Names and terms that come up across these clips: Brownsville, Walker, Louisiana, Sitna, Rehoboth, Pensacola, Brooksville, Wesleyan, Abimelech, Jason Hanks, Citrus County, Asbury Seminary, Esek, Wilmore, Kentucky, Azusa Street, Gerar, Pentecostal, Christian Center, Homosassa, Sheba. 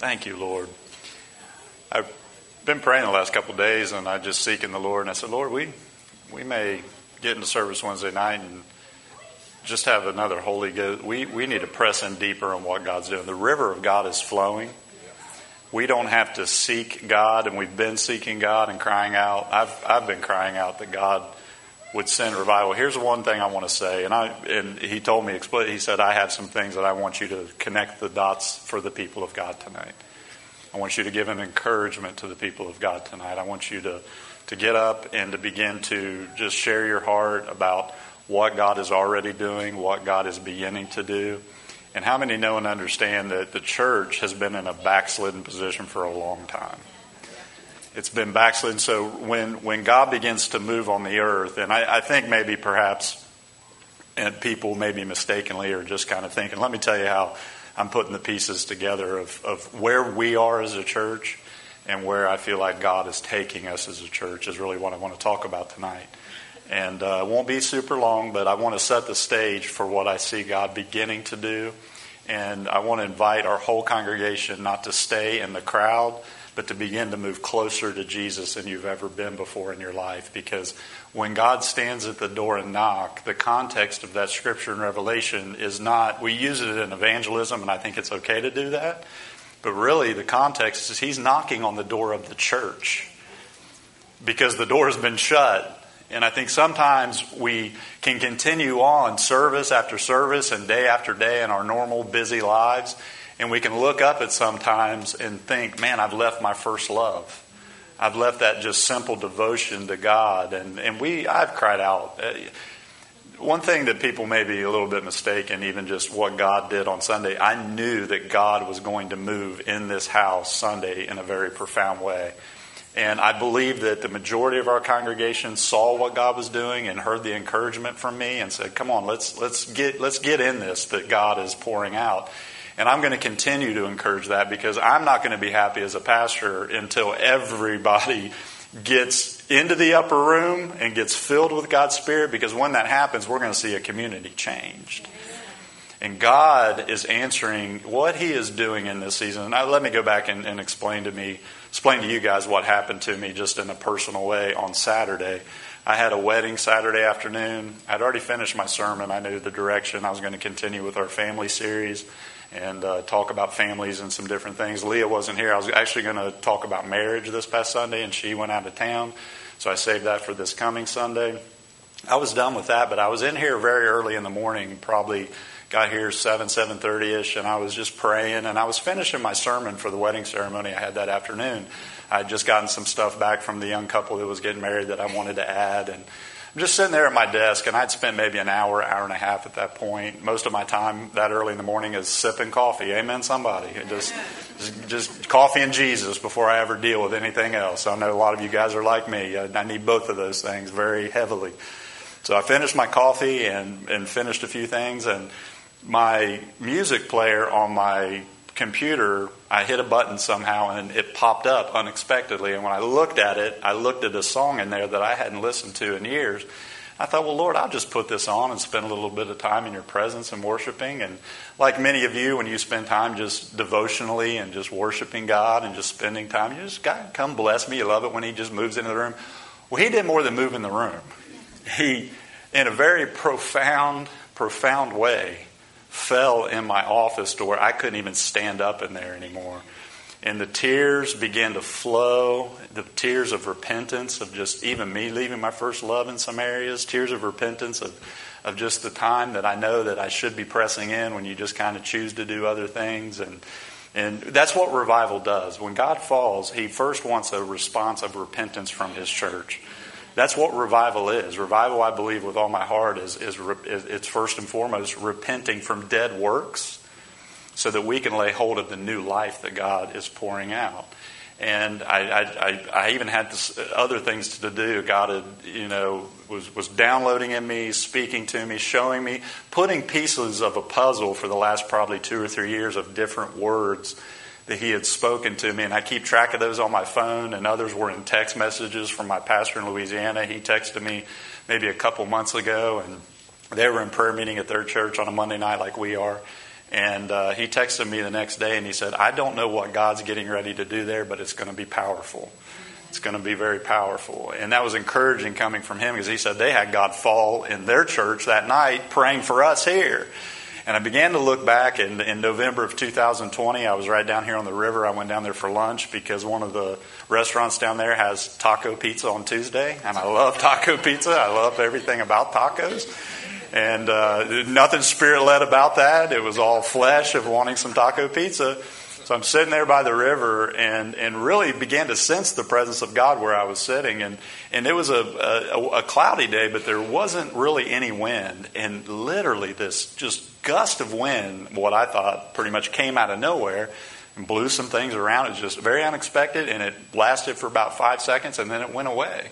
Thank you, Lord. I've been praying the last couple of days, and I just seeking the Lord. And I said, Lord, we may get into service Wednesday night and just have another Holy Ghost. We need to press in deeper on what God's doing. The river of God is flowing. We don't have to seek God, and we've been seeking God and crying out. I've been crying out that God would send revival. Here's one thing I want to say, and he told me explicitly. He said, I have some things that I want you to connect the dots for the people of God tonight. I want you to give an encouragement to the people of God tonight. I want you to get up and to begin to just share your heart about what God is already doing, what God is beginning to do. And how many know and understand that the church has been in a backslidden position for a long time? It's been backslidden. So when God begins to move on the earth, and I think maybe perhaps and people maybe mistakenly are just kind of thinking, let me tell you how I'm putting the pieces together of where we are as a church and where I feel like God is taking us as a church is really what I want to talk about tonight. And it won't be super long, but I want to set the stage for what I see God beginning to do. And I want to invite our whole congregation not to stay in the crowd, but to begin to move closer to Jesus than you've ever been before in your life. Because when God stands at the door and knocks, the context of that scripture in Revelation is not, we use it in evangelism, and I think it's okay to do that. But really, the context is he's knocking on the door of the church because the door has been shut. And I think sometimes we can continue on service after service and day after day in our normal busy lives. And we can look up at sometimes and think, man, I've left my first love. I've left that just simple devotion to God. And I've cried out. One thing that people may be a little bit mistaken, even just what God did on Sunday, I knew that God was going to move in this house Sunday in a very profound way. And I believe that the majority of our congregation saw what God was doing and heard the encouragement from me and said, come on, let's get in this that God is pouring out. And I'm going to continue to encourage that because I'm not going to be happy as a pastor until everybody gets into the upper room and gets filled with God's Spirit. Because when that happens, we're going to see a community changed. And God is answering what He is doing in this season. And let me go back and explain to you guys what happened to me just in a personal way on Saturday. I had a wedding Saturday afternoon. I'd already finished my sermon. I knew the direction I was going to continue with our family series and talk about families and some different things. Leah wasn't here. I was actually going to talk about marriage this past Sunday, and she went out of town. So I saved that for this coming Sunday. I was done with that, but I was in here very early in the morning, probably got here 7:30-ish, and I was just praying, and I was finishing my sermon for the wedding ceremony I had that afternoon. I had just gotten some stuff back from the young couple that was getting married that I wanted to add, and I'm just sitting there at my desk, and I'd spent maybe an hour, hour and a half at that point. Most of my time that early in the morning is sipping coffee. Amen, somebody. Just coffee and Jesus before I ever deal with anything else. I know a lot of you guys are like me. I need both of those things very heavily. So I finished my coffee and finished a few things, and my music player on my computer, I hit a button somehow and it popped up unexpectedly. And when I looked at a song in there that I hadn't listened to in years. I thought, well, Lord, I'll just put this on and spend a little bit of time in your presence and worshiping. And like many of you, when you spend time just devotionally and just worshiping God and just spending time, you just, God, come bless me. You love it when he just moves into the room. Well, he did more than move in the room. He, in a very profound way, fell in my office to where I couldn't even stand up in there anymore. And the tears began to flow, the tears of repentance, of just even me leaving my first love in some areas, tears of repentance of just the time that I know that I should be pressing in when you just kind of choose to do other things. And that's what revival does. When God falls, he first wants a response of repentance from his church. That's what revival is. Revival, I believe with all my heart, is it's first and foremost repenting from dead works so that we can lay hold of the new life that God is pouring out. And I even had other things to do. God had, was downloading in me, speaking to me, showing me, putting pieces of a puzzle for the last probably 2 or 3 years of different words that he had spoken to me, and I keep track of those on my phone, and others were in text messages from my pastor in Louisiana. He texted me maybe a couple months ago, and they were in prayer meeting at their church on a Monday night like we are, And he texted me the next day and he said, I don't know what God's getting ready to do there, but it's going to be powerful. It's going to be very powerful. And that was encouraging coming from him, because he said they had God fall in their church that night praying for us here. And I began to look back, and in November of 2020, I was right down here on the river. I went down there for lunch because one of the restaurants down there has taco pizza on Tuesday. And I love taco pizza. I love everything about tacos. And nothing spirit-led about that. It was all flesh of wanting some taco pizza. So I'm sitting there by the river and really began to sense the presence of God where I was sitting. And it was a cloudy day, but there wasn't really any wind. And literally this just gust of wind, what I thought pretty much came out of nowhere and blew some things around. It was just very unexpected, and it lasted for about 5 seconds, and then it went away.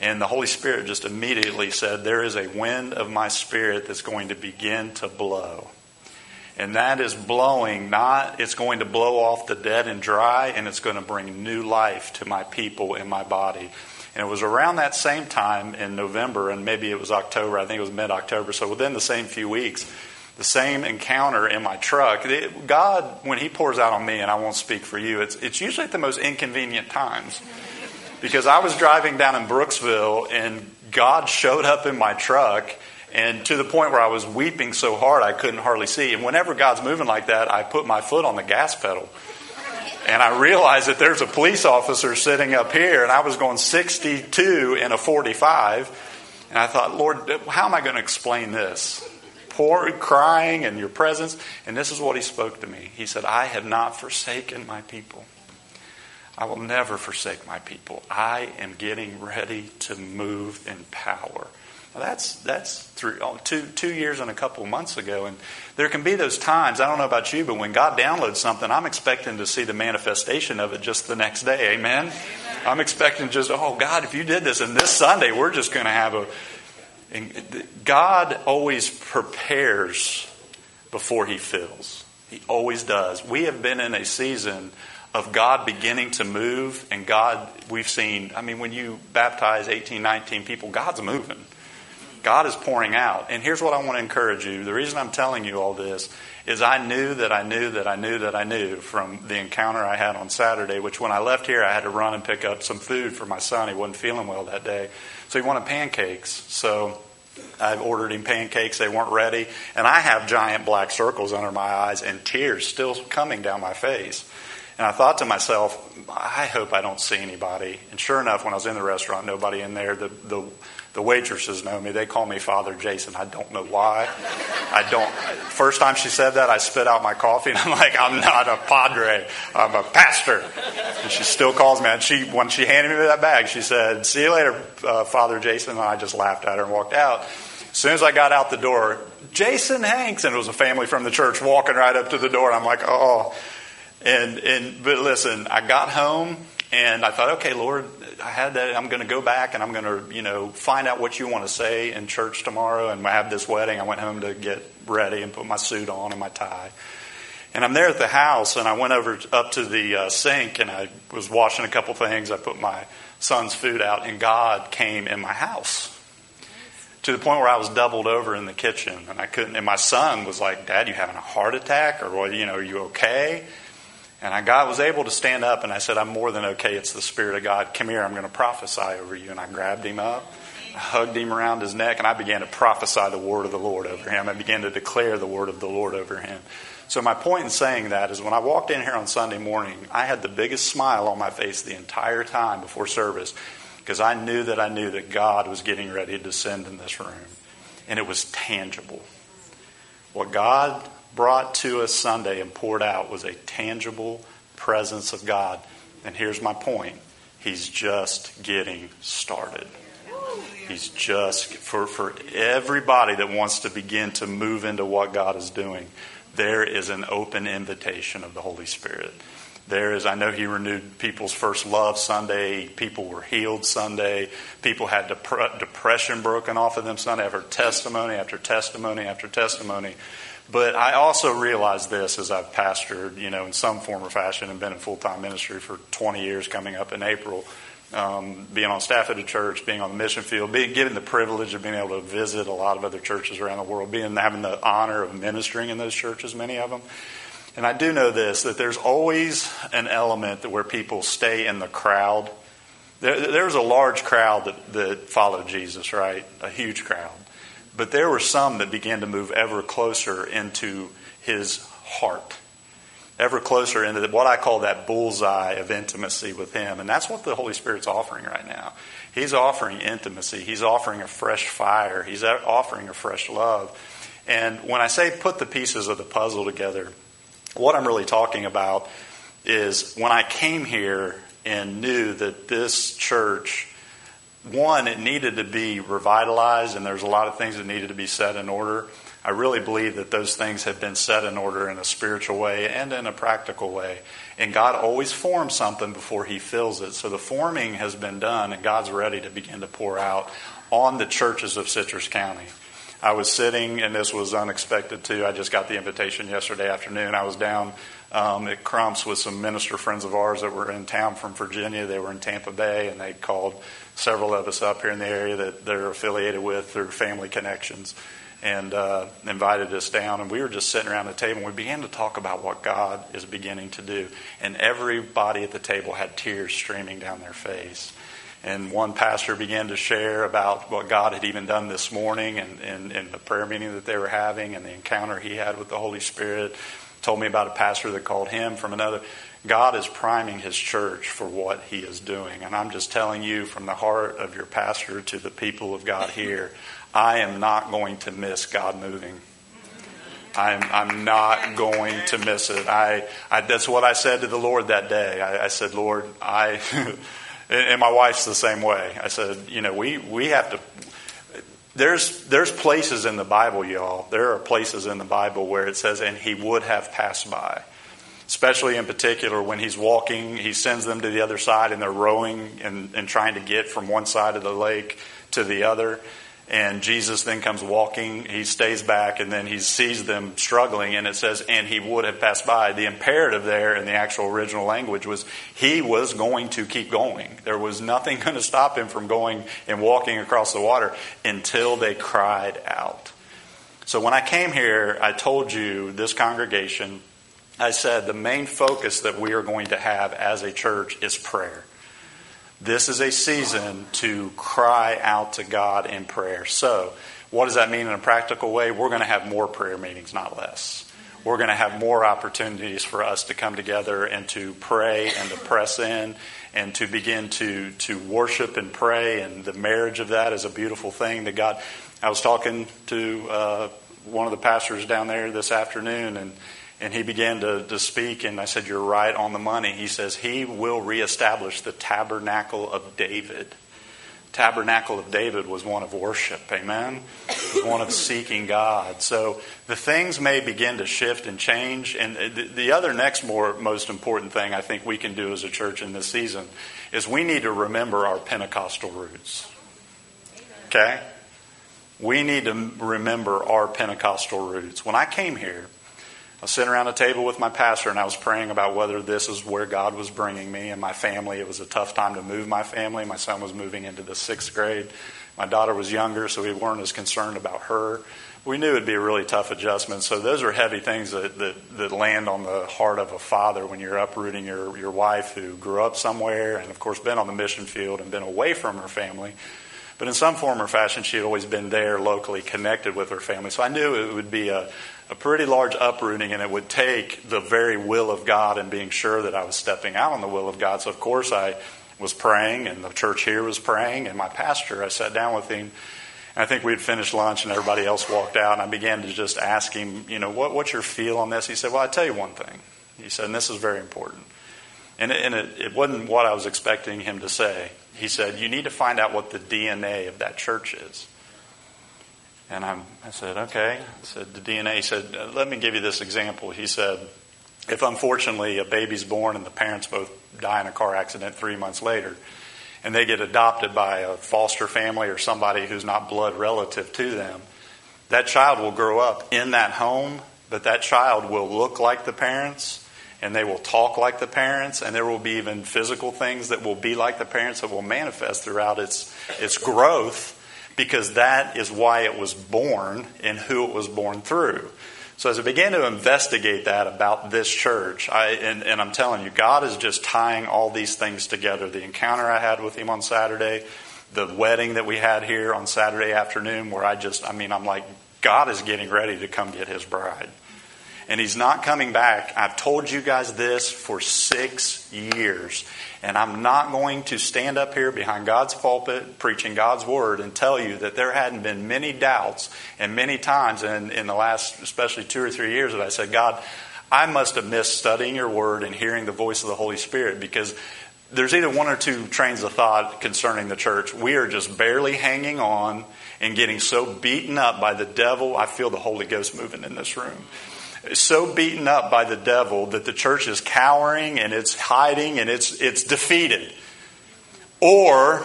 And the Holy Spirit just immediately said, there is a wind of my spirit that's going to begin to blow. And that is blowing, not it's going to blow off the dead and dry, and it's going to bring new life to my people and my body. And it was around that same time in November, and maybe it was October, I think it was mid-October, so within the same few weeks, the same encounter in my truck. God, when He pours out on me, and I won't speak for you, it's usually at the most inconvenient times. Because I was driving down in Brooksville, and God showed up in my truck, and to the point where I was weeping so hard I couldn't hardly see. And whenever God's moving like that, I put my foot on the gas pedal. And I realized that there's a police officer sitting up here. And I was going 62 in a 45. And I thought, Lord, how am I going to explain this? Poor crying in your presence. And this is what He spoke to me. He said, I have not forsaken my people. I will never forsake my people. I am getting ready to move in power. That's through two years and a couple months ago, and there can be those times. I don't know about you, but when God downloads something, I'm expecting to see the manifestation of it just the next day. Amen? I'm expecting just, oh God, if you did this, and this Sunday we're just going to have a. And God always prepares before He fills. He always does. We have been in a season of God beginning to move, and God, we've seen. I mean, when you baptize 18, 19 people, God's moving. God is pouring out. And here's what I want to encourage you. The reason I'm telling you all this is I knew from the encounter I had on Saturday, which when I left here, I had to run and pick up some food for my son. He wasn't feeling well that day. So he wanted pancakes. So I ordered him pancakes. They weren't ready. And I have giant black circles under my eyes and tears still coming down my face. And I thought to myself, I hope I don't see anybody. And sure enough, when I was in the restaurant, nobody in there. The waitresses know me. They call me Father Jason. I don't know why. First time she said that, I spit out my coffee, and I'm like, I'm not a padre. I'm a pastor. And she still calls me. And when she handed me that bag, she said, see you later, Father Jason. And I just laughed at her and walked out. As soon as I got out the door, Jason Hanks. And it was a family from the church walking right up to the door. And I'm like, oh. But listen, I got home. And I thought, okay, Lord, I had that. I'm going to go back and I'm going to, find out what you want to say in church tomorrow. And I have this wedding. I went home to get ready and put my suit on and my tie. And I'm there at the house, and I went up to the sink, and I was washing a couple things. I put my son's food out, and God came in my house to the point where I was doubled over in the kitchen, and I couldn't. And my son was like, Dad, you having a heart attack, or are you okay? And I was able to stand up, and I said, I'm more than okay. It's the Spirit of God. Come here, I'm going to prophesy over you. And I grabbed him up, I hugged him around his neck, and I began to prophesy the word of the Lord over him. I began to declare the word of the Lord over him. So my point in saying that is when I walked in here on Sunday morning, I had the biggest smile on my face the entire time before service, because I knew that God was getting ready to descend in this room. And it was tangible. What God brought to us Sunday and poured out was a tangible presence of God. And here's my point. He's just getting started. He's just, for everybody that wants to begin to move into what God is doing, there is an open invitation of the Holy Spirit. I know He renewed people's first love Sunday. People were healed Sunday. People had depression broken off of them Sunday, after testimony after testimony after testimony. But I also realize this as I've pastored, in some form or fashion and been in full-time ministry for 20 years coming up in April. being on staff at a church, being on the mission field, given the privilege of being able to visit a lot of other churches around the world, having the honor of ministering in those churches, many of them. And I do know this, that there's always an element where people stay in the crowd. There's a large crowd that followed Jesus, right? A huge crowd. But there were some that began to move ever closer into his heart. Ever closer into what I call that bullseye of intimacy with him. And that's what the Holy Spirit's offering right now. He's offering intimacy. He's offering a fresh fire. He's offering a fresh love. And when I say put the pieces of the puzzle together, what I'm really talking about is when I came here and knew that this church, one, it needed to be revitalized, and there's a lot of things that needed to be set in order. I really believe that those things have been set in order in a spiritual way and in a practical way. And God always forms something before he fills it. So the forming has been done, and God's ready to begin to pour out on the churches of Citrus County. I was sitting, and this was unexpected too. I just got the invitation yesterday afternoon. I was down at Crump's with some minister friends of ours that were in town from Virginia. They were in Tampa Bay, and they called several of us up here in the area that they're affiliated with through family connections, and invited us down, and we were just sitting around the table, and we began to talk about what God is beginning to do. And everybody at the table had tears streaming down their face. And one pastor began to share about what God had even done this morning and the prayer meeting that they were having and the encounter he had with the Holy Spirit. Told me about a pastor that called him from another. God is priming his church for what he is doing. And I'm just telling you from the heart of your pastor to the people of God here, I am not going to miss God moving. I'm not going to miss it. That's what I said to the Lord that day. I said, Lord, and my wife's the same way. I said, we have to. There's places in the Bible, y'all. There are places in the Bible where it says, and he would have passed by. Especially in particular when he's walking, he sends them to the other side and they're rowing and trying to get from one side of the lake to the other. And Jesus then comes walking, he stays back, and then he sees them struggling, and it says, and he would have passed by. The imperative there in the actual original language was he was going to keep going. There was nothing going to stop him from going and walking across the water until they cried out. So when I came here, I told you, this congregation, I said the main focus that we are going to have as a church is prayer. This is a season to cry out to God in prayer. So, what does that mean in a practical way? We're going to have more prayer meetings, not less. We're going to have more opportunities for us to come together and to pray and to press in and to begin to worship and pray. And the marriage of that is a beautiful thing that God... I was talking to one of the pastors down there this afternoon, and he began to speak, and I said, you're right on the money. He says, he will reestablish the tabernacle of David. Tabernacle of David was one of worship, amen? It was one of seeking God. So the things may begin to shift and change. And the other most important thing I think we can do as a church in this season is we need to remember our Pentecostal roots. Okay? We need to remember our Pentecostal roots. When I came here, I was sitting around a table with my pastor, and I was praying about whether this is where God was bringing me and my family. It was a tough time to move my family. My son was moving into the 6th grade. My daughter was younger, so we weren't as concerned about her. We knew it would be a really tough adjustment. So those are heavy things that land on the heart of a father when you're uprooting your wife who grew up somewhere and, of course, been on the mission field and been away from her family. But in some form or fashion, she had always been there locally connected with her family. So I knew it would be a pretty large uprooting, and it would take the very will of God and being sure that I was stepping out on the will of God. So, of course, I was praying, and the church here was praying, and my pastor, I sat down with him, and I think we had finished lunch, and everybody else walked out, and I began to just ask him, what's your feel on this? He said, well, I'll tell you one thing. He said, and this is very important. And it wasn't what I was expecting him to say. He said, you need to find out what the DNA of that church is. And I said, okay. I said, the DNA. He said, let me give you this example. He said, if unfortunately a baby's born and the parents both die in a car accident 3 months later, and they get adopted by a foster family or somebody who's not blood relative to them, that child will grow up in that home, but that child will look like the parents, and they will talk like the parents, and there will be even physical things that will be like the parents that will manifest throughout its growth, because that is why it was born and who it was born through. So as I began to investigate that about this church, and I'm telling you, God is just tying all these things together. The encounter I had with him on Saturday, the wedding that we had here on Saturday afternoon, where I'm like, God is getting ready to come get his bride. And he's not coming back. I've told you guys this for 6 years. And I'm not going to stand up here behind God's pulpit, preaching God's word, and tell you that there hadn't been many doubts and many times in the last, especially 2 or 3 years, that I said, God, I must have missed studying your word and hearing the voice of the Holy Spirit, because there's either one or two trains of thought concerning the church. We are just barely hanging on and getting so beaten up by the devil. I feel the Holy Ghost moving in this room. So beaten up by the devil that the church is cowering and it's hiding and it's defeated. Or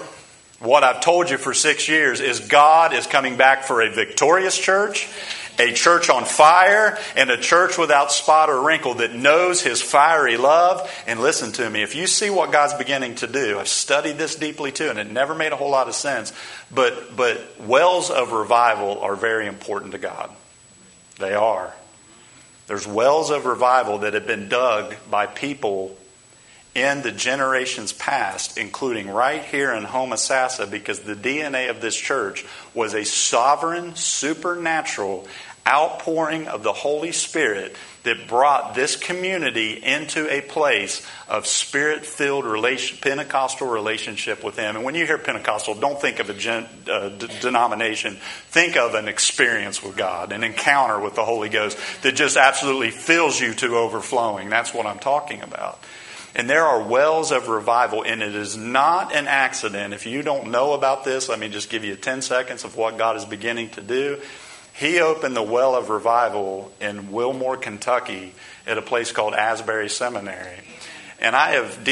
what I've told you for 6 years is God is coming back for a victorious church, a church on fire, and a church without spot or wrinkle that knows his fiery love. And listen to me, if you see what God's beginning to do, I've studied this deeply too, and it never made a whole lot of sense, but wells of revival are very important to God. They are. There's wells of revival that have been dug by people in the generations past, including right here in Homosassa, because the DNA of this church was a sovereign, supernatural outpouring of the Holy Spirit that brought this community into a place of Spirit-filled Pentecostal relationship with Him. And when you hear Pentecostal, don't think of a denomination. Think of an experience with God, an encounter with the Holy Ghost that just absolutely fills you to overflowing. That's what I'm talking about. And there are wells of revival, and it is not an accident. If you don't know about this, let me just give you 10 seconds of what God is beginning to do. He opened the well of revival in Wilmore, Kentucky, at a place called Asbury Seminary. And I've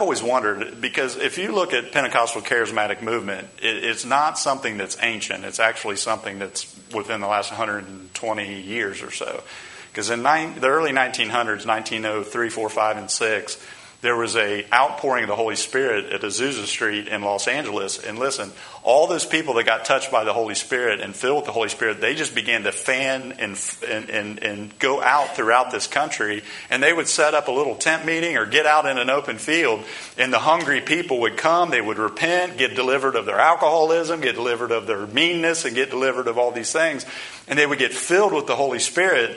always wondered, because if you look at Pentecostal charismatic movement, it's not something that's ancient. It's actually something that's within the last 120 years or so. Because in the early 1900s, 1903, 4, 5, and 6, there was an outpouring of the Holy Spirit at Azusa Street in Los Angeles. And listen, all those people that got touched by the Holy Spirit and filled with the Holy Spirit, they just began to fan and go out throughout this country. And they would set up a little tent meeting or get out in an open field. And the hungry people would come. They would repent, get delivered of their alcoholism, get delivered of their meanness, and get delivered of all these things. And they would get filled with the Holy Spirit.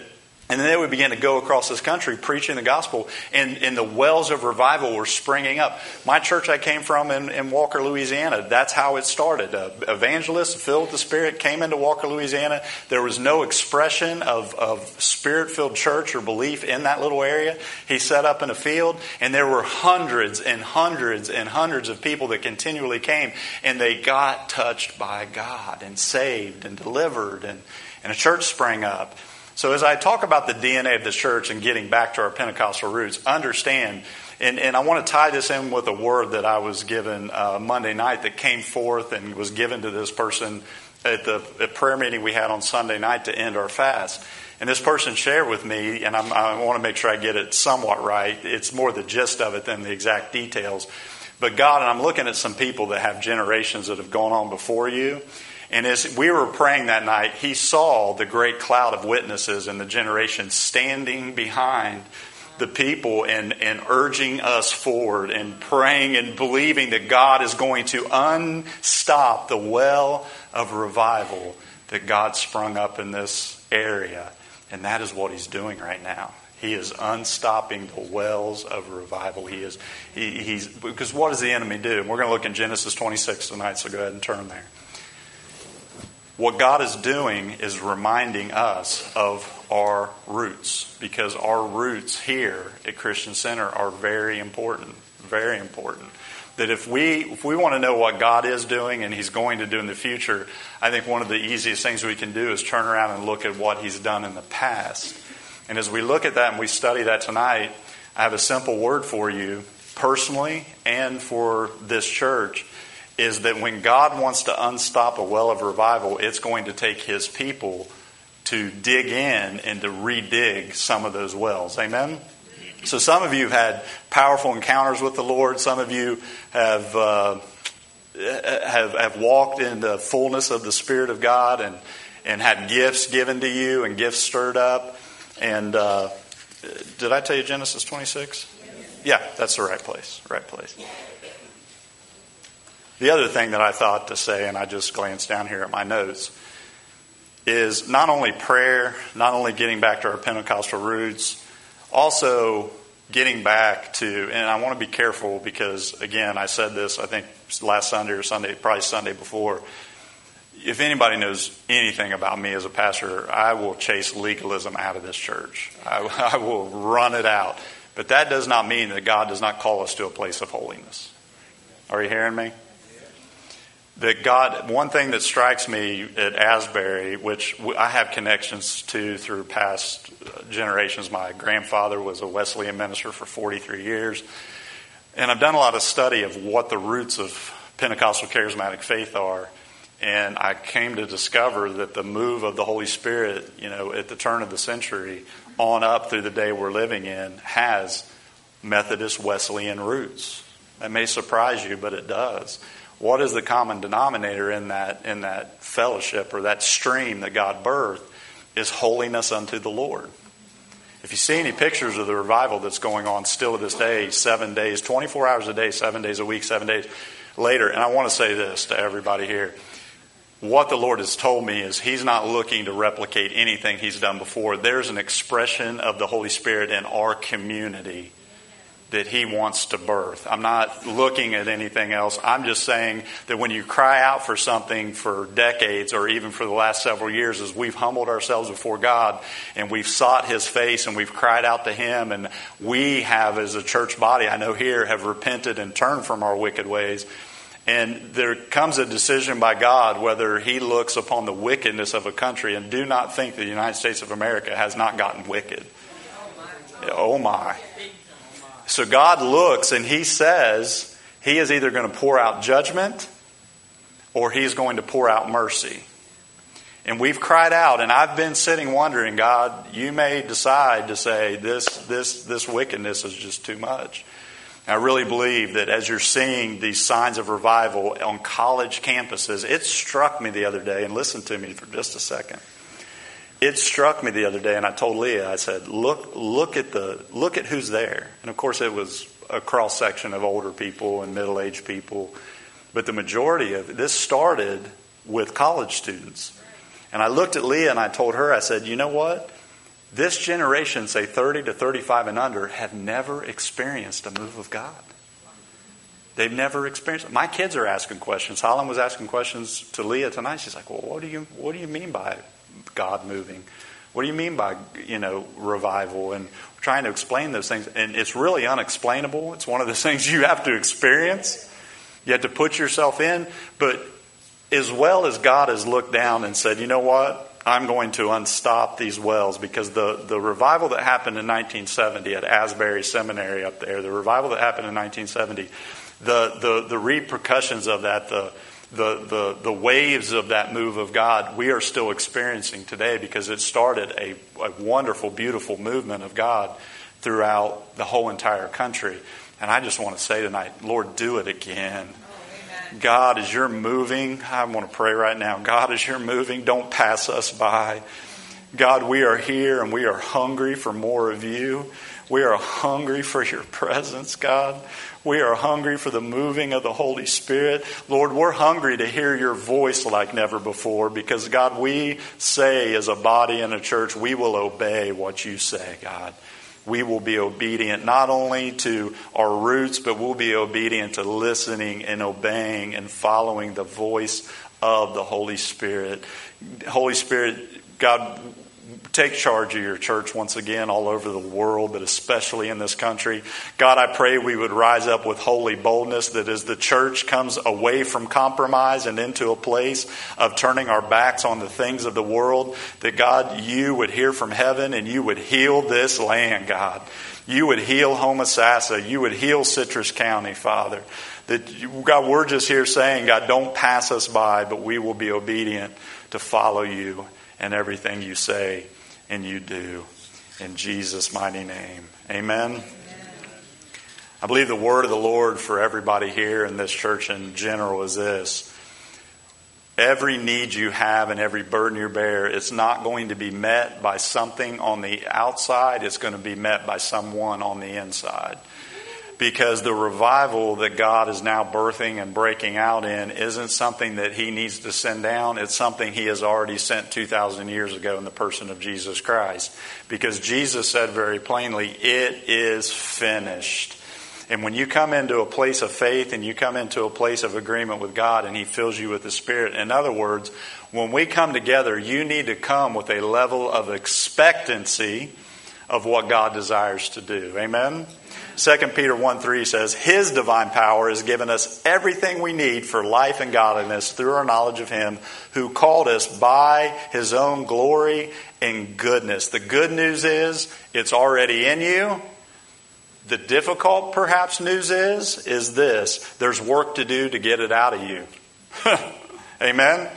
And then they would begin to go across this country preaching the gospel, and the wells of revival were springing up. My church I came from in Walker, Louisiana, that's how it started. Evangelists filled with the Spirit came into Walker, Louisiana. There was no expression of Spirit-filled church or belief in that little area. He set up in a field, and there were hundreds and hundreds and hundreds of people that continually came, and they got touched by God and saved and delivered, and a church sprang up. So as I talk about the DNA of this church and getting back to our Pentecostal roots, understand, and I want to tie this in with a word that I was given Monday night that came forth and was given to this person at the prayer meeting we had on Sunday night to end our fast. And this person shared with me, and I want to make sure I get it somewhat right. It's more the gist of it than the exact details. But God, and I'm looking at some people that have generations that have gone on before you, and as we were praying that night, he saw the great cloud of witnesses and the generation standing behind the people and urging us forward and praying and believing that God is going to unstop the well of revival that God sprung up in this area. And that is what he's doing right now. He is unstopping the wells of revival. He's because what does the enemy do? And we're going to look in Genesis 26 tonight, so go ahead and turn there. What God is doing is reminding us of our roots, because our roots here at Christian Center are very important, very important. That if we want to know what God is doing and He's going to do in the future, I think one of the easiest things we can do is turn around and look at what He's done in the past. And as we look at that and we study that tonight, I have a simple word for you personally and for this church. Is that when God wants to unstop a well of revival, it's going to take His people to dig in and to redig some of those wells. Amen? So some of you have had powerful encounters with the Lord. Some of you have walked in the fullness of the Spirit of God and had gifts given to you and gifts stirred up. And did I tell you Genesis 26? Yeah, that's the right place. The other thing that I thought to say, and I just glanced down here at my notes, is not only prayer, not only getting back to our Pentecostal roots, also getting back to, and I want to be careful because, again, I said this, I think last Sunday or Sunday, probably Sunday before. If anybody knows anything about me as a pastor, I will chase legalism out of this church. I will run it out. But that does not mean that God does not call us to a place of holiness. Are you hearing me? That God, one thing that strikes me at Asbury, which I have connections to through past generations. My grandfather was a Wesleyan minister for 43 years. And I've done a lot of study of what the roots of Pentecostal charismatic faith are. And I came to discover that the move of the Holy Spirit, at the turn of the century on up through the day we're living in, has Methodist Wesleyan roots. That may surprise you, but it does. What is the common denominator in that fellowship or that stream that God birthed? Is holiness unto the Lord. If you see any pictures of the revival that's going on still to this day, 7 days, 24 hours a day, 7 days a week, 7 days later. And I want to say this to everybody here. What the Lord has told me is He's not looking to replicate anything He's done before. There's an expression of the Holy Spirit in our community that He wants to birth. I'm not looking at anything else. I'm just saying that when you cry out for something for decades or even for the last several years, as we've humbled ourselves before God and we've sought His face and we've cried out to Him, and we have as a church body, I know here, have repented and turned from our wicked ways. And there comes a decision by God whether He looks upon the wickedness of a country, and do not think the United States of America has not gotten wicked. Oh my. So God looks and He says He is either going to pour out judgment or He's going to pour out mercy. And we've cried out, and I've been sitting wondering, God, You may decide to say this wickedness is just too much. I really believe that as you're seeing these signs of revival on college campuses, it struck me the other day, and listen to me for just a second. It struck me the other day, and I told Leah, I said, look at who's there. And of course it was a cross section of older people and middle-aged people, but the majority of this started with college students. And I looked at Leah and I told her, I said, you know what? This generation, say 30 to 35 and under, have never experienced a move of God. They've never experienced it. My kids are asking questions. Holland was asking questions to Leah tonight. She's like, well, what do you mean by God moving? What do you mean by, revival? And we're trying to explain those things. And it's really unexplainable. It's one of those things you have to experience. You have to put yourself in. But as well as God has looked down and said, you know what? I'm going to unstop these wells, because the revival that happened in 1970 at Asbury Seminary up there, the revival that happened in 1970, the repercussions of that, the waves of that move of God, we are still experiencing today, because it started a wonderful, beautiful movement of God throughout the whole entire country. And I just want to say tonight, Lord, do it again. God, as You're moving, I want to pray right now. God, as You're moving, don't pass us by. God, we are here and we are hungry for more of You. We are hungry for Your presence, God. We are hungry for the moving of the Holy Spirit. Lord, we're hungry to hear Your voice like never before, because, God, we say as a body and a church, we will obey what You say, God. We will be obedient not only to our roots, but we'll be obedient to listening and obeying and following the voice of the Holy Spirit. Holy Spirit, God, take charge of Your church once again all over the world, but especially in this country. God, I pray we would rise up with holy boldness, that as the church comes away from compromise and into a place of turning our backs on the things of the world, that God, You would hear from heaven and You would heal this land, God. You would heal Homosassa. You would heal Citrus County, Father. That, God, we're just here saying, God, don't pass us by, but we will be obedient to follow You and everything You say and You do. in Jesus' mighty name. Amen. Amen. I believe the word of the Lord for everybody here in this church in general is this. Every need you have and every burden you bear, it's not going to be met by something on the outside. It's going to be met by someone on the inside. Because the revival that God is now birthing and breaking out in isn't something that he needs to send down. It's something he has already sent 2,000 years ago in the person of Jesus Christ. Because Jesus said very plainly, it is finished. And when you come into a place of faith and you come into a place of agreement with God and he fills you with the Spirit, in other words, when we come together, you need to come with a level of expectancy of what God desires to do. Amen? 2 Peter 1:3 says, his divine power has given us everything we need for life and godliness through our knowledge of him who called us by his own glory and goodness. The good news is it's already in you. The difficult, perhaps, news is this. There's work to do to get it out of you. Amen? Amen?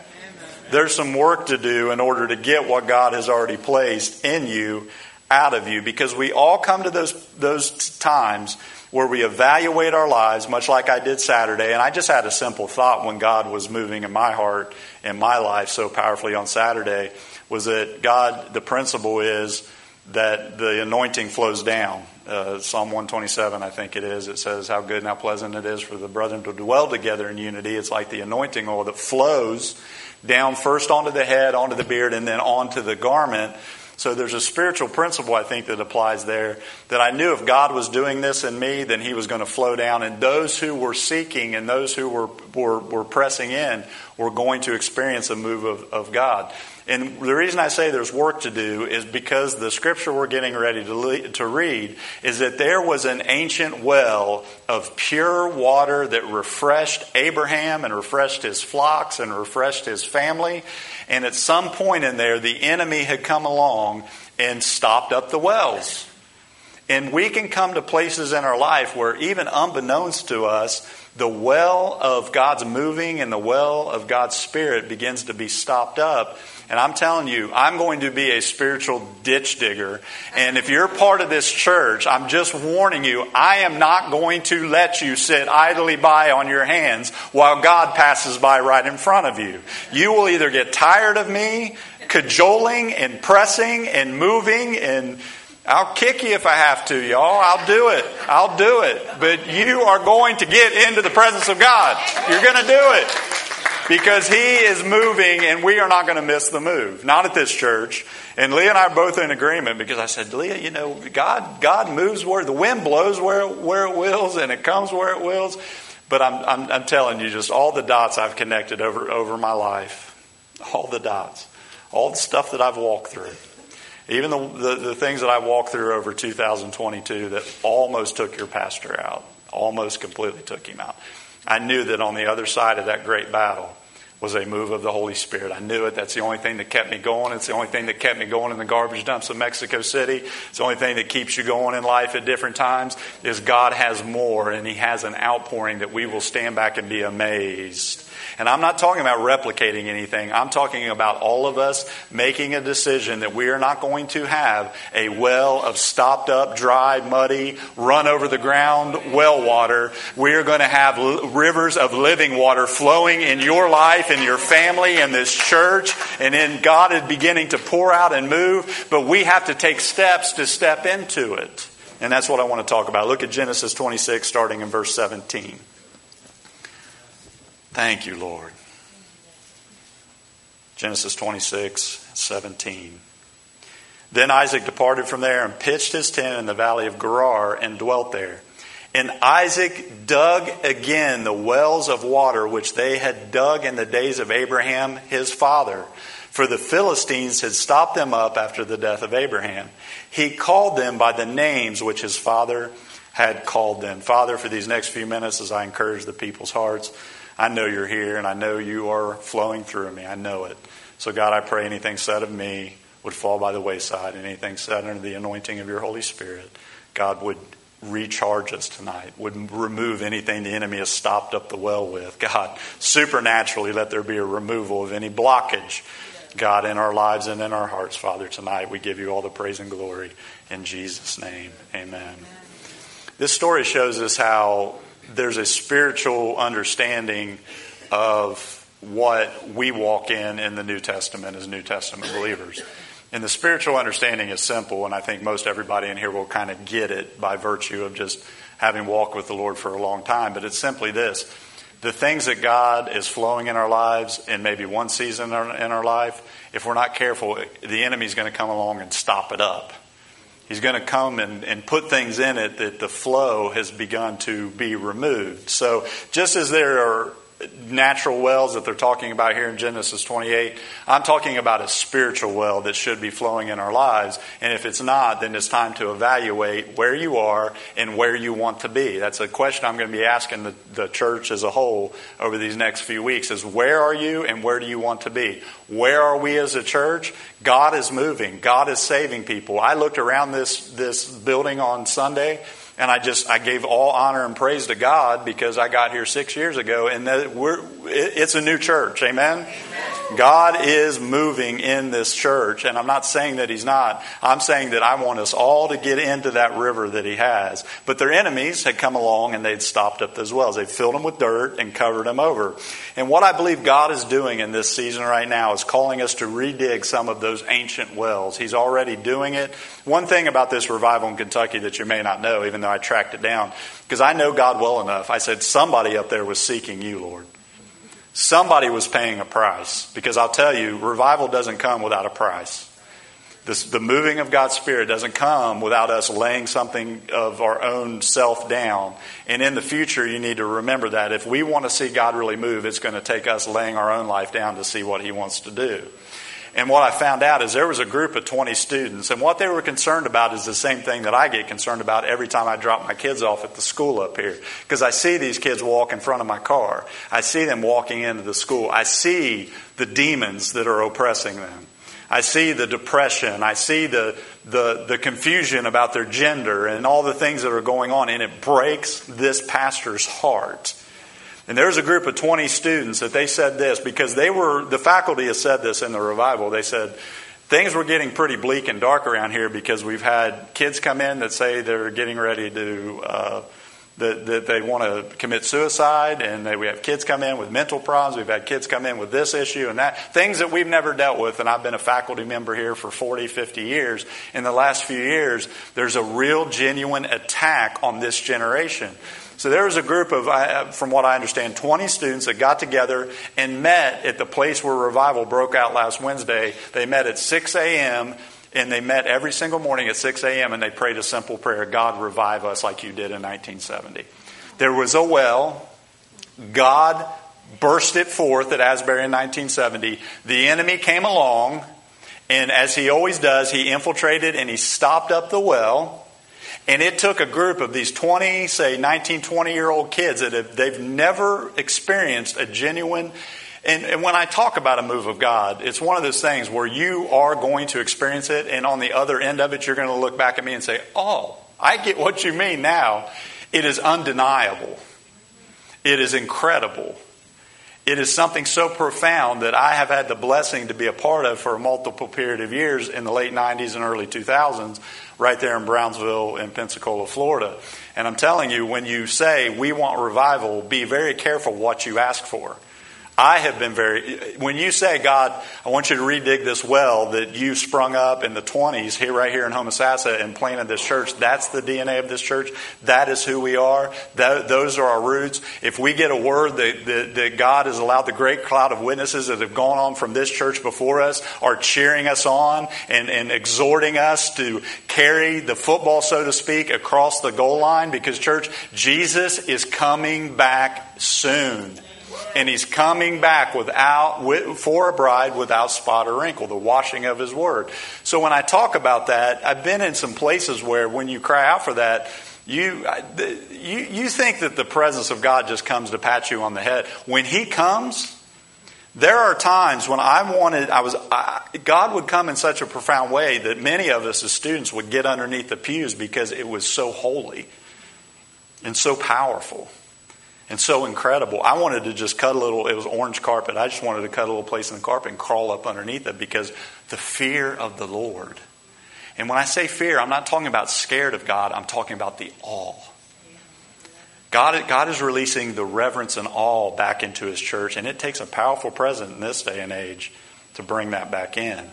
There's some work to do in order to get what God has already placed in you, out of you. Because we all come to those times where we evaluate our lives, much like I did Saturday. And I just had a simple thought when God was moving in my heart and my life so powerfully on Saturday, was that God, the principle is that the anointing flows down. Psalm 127, I think it is. It says how good and how pleasant it is for the brethren to dwell together in unity. It's like the anointing oil that flows down first onto the head, onto the beard, and then onto the garment. So there's a spiritual principle, I think, that applies there, that I knew if God was doing this in me, then he was going to flow down. And those who were seeking and those who were pressing in were going to experience a move of God. And the reason I say there's work to do is because the scripture we're getting ready to read is that there was an ancient well of pure water that refreshed Abraham and refreshed his flocks and refreshed his family. And at some point in there, the enemy had come along and stopped up the wells. And we can come to places in our life where even unbeknownst to us, the well of God's moving and the well of God's Spirit begins to be stopped up. And I'm telling you, I'm going to be a spiritual ditch digger. And if you're part of this church, I'm just warning you, I am not going to let you sit idly by on your hands while God passes by right in front of you. You will either get tired of me cajoling and pressing and moving, and I'll kick you if I have to, y'all. I'll do it. But you are going to get into the presence of God. You're going to do it. Because he is moving and we are not going to miss the move. Not at this church. And Leah and I are both in agreement because I said, Leah, you know, God moves where the wind blows, where it wills, and it comes where it wills. But I'm telling you, just all the dots I've connected over my life. All the dots. All the stuff that I've walked through. Even the things that I walked through over 2022 that almost took your pastor out, almost completely took him out. I knew that on the other side of that great battle was a move of the Holy Spirit. I knew it. That's the only thing that kept me going. It's the only thing that kept me going in the garbage dumps of Mexico City. It's the only thing that keeps you going in life at different times is God has more, and he has an outpouring that we will stand back and be amazed. And I'm not talking about replicating anything. I'm talking about all of us making a decision that we are not going to have a well of stopped up, dry, muddy, run over the ground well water. We are going to have rivers of living water flowing in your life, in your family, in this church. And then God is beginning to pour out and move. But we have to take steps to step into it. And that's what I want to talk about. Look at Genesis 26, starting in verse 17. Thank you, Lord. Genesis 26:17. Then Isaac departed from there and pitched his tent in the valley of Gerar and dwelt there. And Isaac dug again the wells of water which they had dug in the days of Abraham his father. For the Philistines had stopped them up after the death of Abraham. He called them by the names which his father had called them. Father, for these next few minutes as I encourage the people's hearts, I know you're here and I know you are flowing through me. I know it. So God, I pray anything said of me would fall by the wayside and anything said under the anointing of your Holy Spirit, God would recharge us tonight, would remove anything the enemy has stopped up the well with. God, supernaturally let there be a removal of any blockage God, in our lives and in our hearts, Father, tonight. We give you all the praise and glory in Jesus' name. Amen. This story shows us how there's a spiritual understanding of what we walk in the New Testament as New Testament believers. And the spiritual understanding is simple, and I think most everybody in here will kind of get it by virtue of just having walked with the Lord for a long time. But it's simply this. The things that God is flowing in our lives in maybe one season in our life, if we're not careful, the enemy's going to come along and stop it up. He's going to come and put things in it that the flow has begun to be removed. So just as there are natural wells that they're talking about here in Genesis 28, I'm talking about a spiritual well that should be flowing in our lives. And if it's not, then it's time to evaluate where you are and where you want to be. That's a question I'm going to be asking the church as a whole over these next few weeks is, where are you and where do you want to be? Where are we as a church? God is moving. God is saving people. I looked around this building on Sunday, and I gave all honor and praise to God because I got here 6 years ago, and it's a new church. Amen? Amen. God is moving in this church, and I'm not saying that He's not. I'm saying that I want us all to get into that river that He has. But their enemies had come along and they'd stopped up those wells. They filled them with dirt and covered them over. And what I believe God is doing in this season right now is calling us to redig some of those ancient wells. He's already doing it. One thing about this revival in Kentucky that you may not know, even though I tracked it down, because I know God well enough. I said, somebody up there was seeking you, Lord. Somebody was paying a price, because I'll tell you, revival doesn't come without a price. The moving of God's Spirit doesn't come without us laying something of our own self down. And in the future, you need to remember that if we want to see God really move, it's going to take us laying our own life down to see what He wants to do. And what I found out is there was a group of 20 students, and what they were concerned about is the same thing that I get concerned about every time I drop my kids off at the school up here. Because I see these kids walk in front of my car. I see them walking into the school. I see the demons that are oppressing them. I see the depression. I see the confusion about their gender and all the things that are going on, and it breaks this pastor's heart. And there's a group of 20 students that they said this, because the faculty has said this in the revival. They said, things were getting pretty bleak and dark around here because we've had kids come in that say they're getting ready to, that they want to commit suicide. And we have kids come in with mental problems. We've had kids come in with this issue and that. Things that we've never dealt with. And I've been a faculty member here for 40, 50 years. In the last few years, there's a real genuine attack on this generation. So there was a group of, from what I understand, 20 students that got together and met at the place where revival broke out last Wednesday. They met at 6 a.m., and they met every single morning at 6 a.m., and they prayed a simple prayer, God, revive us like you did in 1970. There was a well. God burst it forth at Asbury in 1970. The enemy came along, and as he always does, he infiltrated and he stopped up the well. And it took a group of these 20, say 19, 20-year-old kids that they've never experienced a genuine... And when I talk about a move of God, it's one of those things where you are going to experience it, and on the other end of it, you're going to look back at me and say, oh, I get what you mean now. It is undeniable. It is incredible. It is something so profound that I have had the blessing to be a part of for a multiple period of years in the late 90s and early 2000s, right there in Brownsville and Pensacola, Florida. And I'm telling you, when you say we want revival, be very careful what you ask for. I have been when you say, God, I want you to redig this well that you sprung up in the 20s here, right here in Homosassa and planted this church. That's the DNA of this church. That is who we are. Those are our roots. If we get a word that God has allowed the great cloud of witnesses that have gone on from this church before us are cheering us on and exhorting us to carry the football, so to speak, across the goal line, because church, Jesus is coming back soon. And He's coming back for a bride without spot or wrinkle, the washing of His word. So when I talk about that, I've been in some places where when you cry out for that, you think that the presence of God just comes to pat you on the head. When He comes, there are times when God would come in such a profound way that many of us as students would get underneath the pews because it was so holy and so powerful. and so incredible. I wanted to just cut a little, it was orange carpet. I just wanted to cut a little place in the carpet and crawl up underneath it, because the fear of the Lord. And when I say fear, I'm not talking about scared of God. I'm talking about the awe. God is releasing the reverence and awe back into His church. And it takes a powerful presence in this day and age to bring that back in.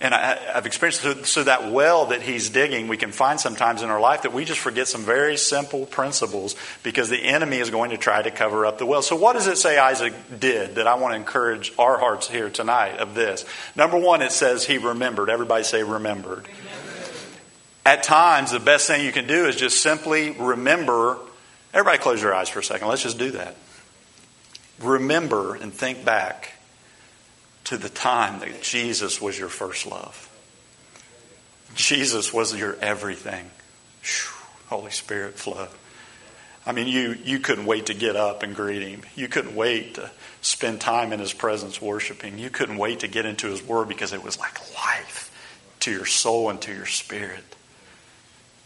And I've experienced it. So that well that He's digging, we can find sometimes in our life that we just forget some very simple principles, because the enemy is going to try to cover up the well. So what does it say Isaac did that I want to encourage our hearts here tonight of this? Number one, it says he remembered. Everybody say remembered. Remember. At times, the best thing you can do is just simply remember. Everybody close your eyes for a second. Let's just do that. Remember and think back to the time that Jesus was your first love. Jesus was your everything. Holy Spirit flow. I mean, you couldn't wait to get up and greet Him. You couldn't wait to spend time in His presence worshiping. You couldn't wait to get into His Word, because it was like life to your soul and to your spirit.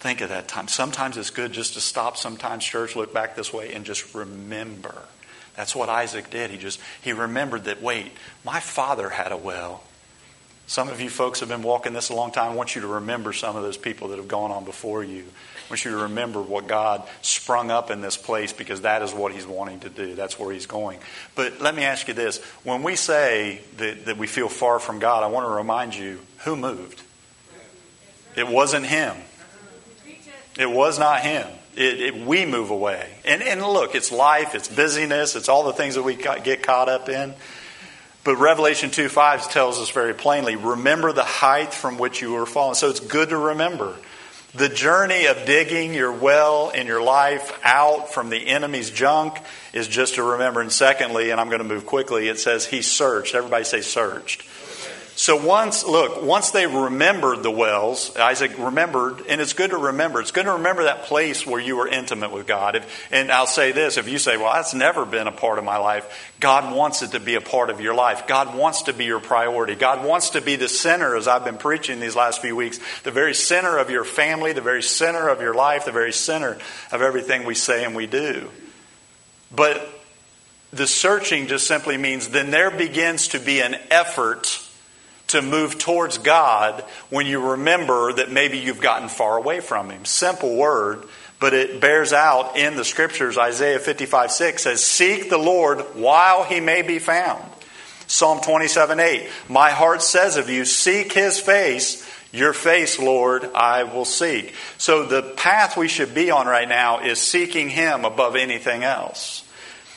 Think of that time. Sometimes it's good just to stop. Sometimes, church, look back this way and just remember. That's what Isaac did. He remembered that, wait, my father had a well. Some of you folks have been walking this a long time. I want you to remember some of those people that have gone on before you. I want you to remember what God sprung up in this place, because that is what He's wanting to do. That's where He's going. But let me ask you this. When we say that we feel far from God, I want to remind you, who moved? It wasn't Him. It was not Him. We move away. And look, it's life, it's busyness, it's all the things that we get caught up in. But Revelation 2:5 tells us very plainly, remember the height from which you were fallen. So it's good to remember. The journey of digging your well in your life out from the enemy's junk is just to remember. And secondly, and I'm going to move quickly, it says he searched. Everybody say searched. So once they remembered the wells, Isaac remembered, and it's good to remember. It's good to remember that place where you were intimate with God. And I'll say this, if you say, well, that's never been a part of my life, God wants it to be a part of your life. God wants to be your priority. God wants to be the center, as I've been preaching these last few weeks, the very center of your family, the very center of your life, the very center of everything we say and we do. But the searching just simply means then there begins to be an effort to move towards God when you remember that maybe you've gotten far away from Him. Simple word, but it bears out in the Scriptures. Isaiah 55:6 says, seek the Lord while He may be found. Psalm 27:8, my heart says of you, seek His face. Your face, Lord, I will seek. So the path we should be on right now is seeking Him above anything else.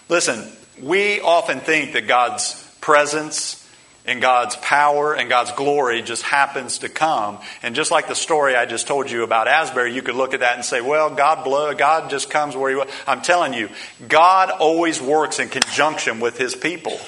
Listen, we often think that God's presence and God's power and God's glory just happens to come. And just like the story I just told you about Asbury, you could look at that and say, well, God just comes where He was. I'm telling you, God always works in conjunction with His people.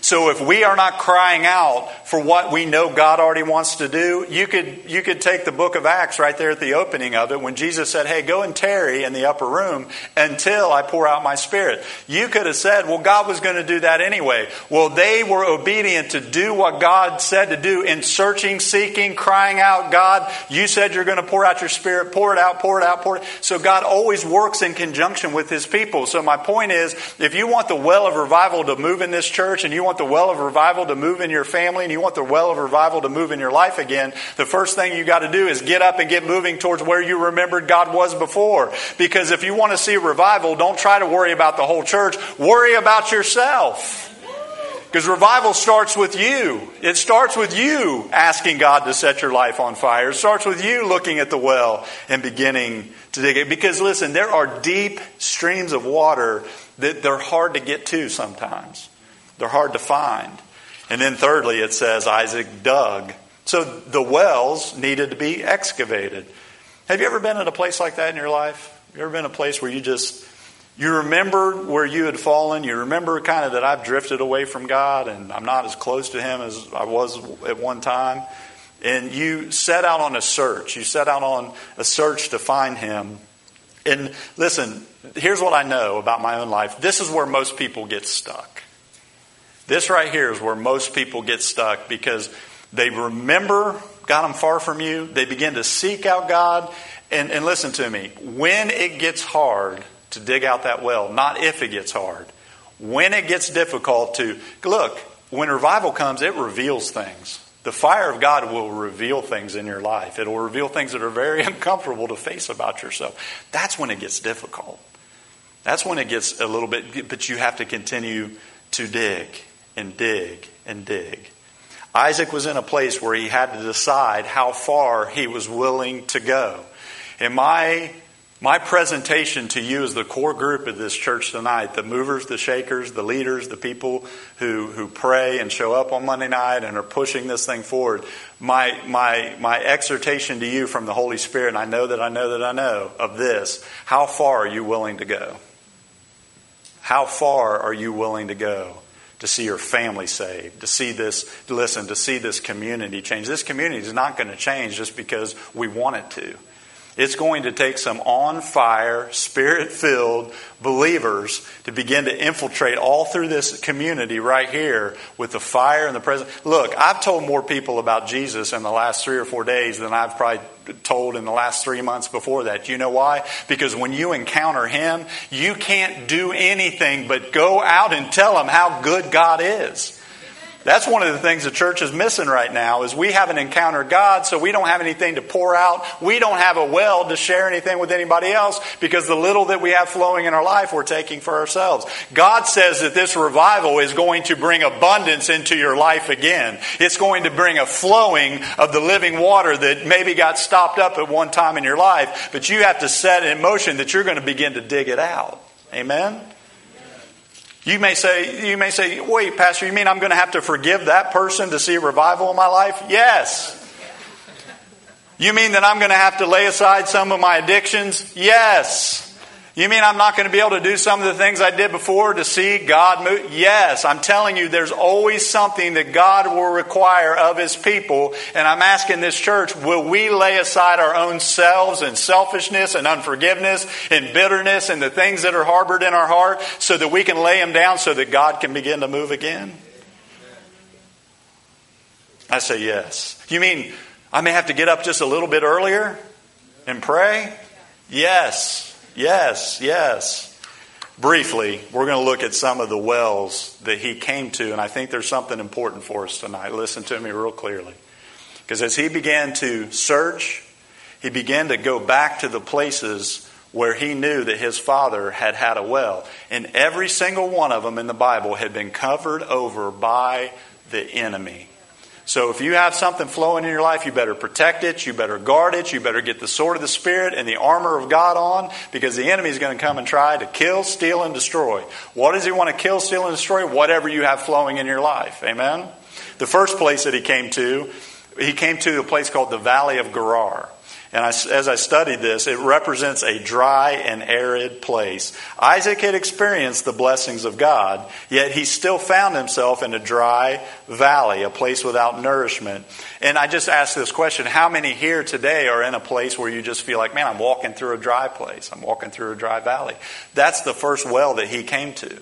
So if we are not crying out for what we know God already wants to do, you could take the book of Acts right there at the opening of it when Jesus said, hey, go and tarry in the upper room until I pour out my Spirit. You could have said, well, God was going to do that anyway. Well, they were obedient to do what God said to do in searching, seeking, crying out, God, you said you're going to pour out your Spirit. Pour it out, pour it out, pour it out. So God always works in conjunction with His people. So my point is, if you want the well of revival to move in this church, and you want the well of revival to move in your family, and you want the well of revival to move in your life again, the first thing you got to do is get up and get moving towards where you remembered God was before. Because if you want to see revival, don't try to worry about the whole church. Worry about yourself. Because revival starts with you. It starts with you asking God to set your life on fire. It starts with you looking at the well and beginning to dig it. Because listen, there are deep streams of water that they're hard to get to sometimes. They're hard to find. And then thirdly, it says Isaac dug. So the wells needed to be excavated. Have you ever been at a place like that in your life? You ever been a place where you remember where you had fallen? You remember kind of that I've drifted away from God and I'm not as close to Him as I was at one time. And you set out on a search. You set out on a search to find Him. And listen, here's what I know about my own life. This is where most people get stuck. This right here is where most people get stuck because they remember God, I'm far from you. They begin to seek out God. And listen to me, when it gets hard, to dig out that well. Not if it gets hard. When it gets difficult to... Look, when revival comes, it reveals things. The fire of God will reveal things in your life. It will reveal things that are very uncomfortable to face about yourself. That's when it gets difficult. That's when it gets a little bit... But you have to continue to dig and dig and dig. Isaac was in a place where he had to decide how far he was willing to go. And my presentation to you as the core group of this church tonight, the movers, the shakers, the leaders, the people who pray and show up on Monday night and are pushing this thing forward, my exhortation to you from the Holy Spirit, and I know of this, how far are you willing to go? How far are you willing to go to see your family saved, to see this community change? This community is not going to change just because we want it to. It's going to take some on-fire, spirit-filled believers to begin to infiltrate all through this community right here with the fire and the presence. Look, I've told more people about Jesus in the last 3 or 4 days than I've probably told in the last 3 months before that. Do you know why? Because when you encounter Him, you can't do anything but go out and tell them how good God is. That's one of the things the church is missing right now is we haven't encountered God, so we don't have anything to pour out. We don't have a well to share anything with anybody else because the little that we have flowing in our life we're taking for ourselves. God says that this revival is going to bring abundance into your life again. It's going to bring a flowing of the living water that maybe got stopped up at one time in your life, but you have to set in motion that you're going to begin to dig it out. Amen? You may say, wait, Pastor, you mean I'm going to have to forgive that person to see a revival in my life? Yes. You mean that I'm going to have to lay aside some of my addictions? Yes. You mean I'm not going to be able to do some of the things I did before to see God move? Yes. I'm telling you, there's always something that God will require of His people. And I'm asking this church, will we lay aside our own selves and selfishness and unforgiveness and bitterness and the things that are harbored in our heart so that we can lay them down so that God can begin to move again? I say yes. You mean I may have to get up just a little bit earlier and pray? Yes. Yes, yes. Briefly, we're going to look at some of the wells that he came to, and I think there's something important for us tonight. Listen to me real clearly. Because as he began to search, he began to go back to the places where he knew that his father had had a well. And every single one of them in the Bible had been covered over by the enemy. So if you have something flowing in your life, you better protect it, you better guard it, you better get the sword of the Spirit and the armor of God on, because the enemy is going to come and try to kill, steal, and destroy. What does he want to kill, steal, and destroy? Whatever you have flowing in your life. Amen? The first place that he came to a place called the Valley of Gerar. And as I studied this, it represents a dry and arid place. Isaac had experienced the blessings of God, yet he still found himself in a dry valley, a place without nourishment. And I just asked this question, how many here today are in a place where you just feel like, man, I'm walking through a dry place. I'm walking through a dry valley. That's the first well that he came to.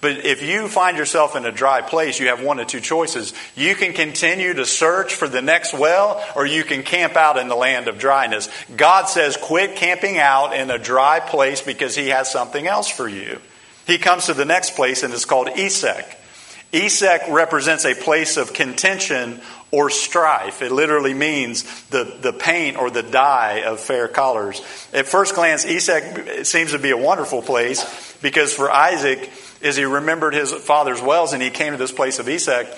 But if you find yourself in a dry place, you have one of two choices. You can continue to search for the next well, or you can camp out in the land of dryness. God says quit camping out in a dry place because He has something else for you. He comes to the next place and it's called Esek. Esek represents a place of contention or strife. It literally means the paint or the dye of fair colors. At first glance, Esek seems to be a wonderful place because for Isaac, as he remembered his father's wells and he came to this place of Esek,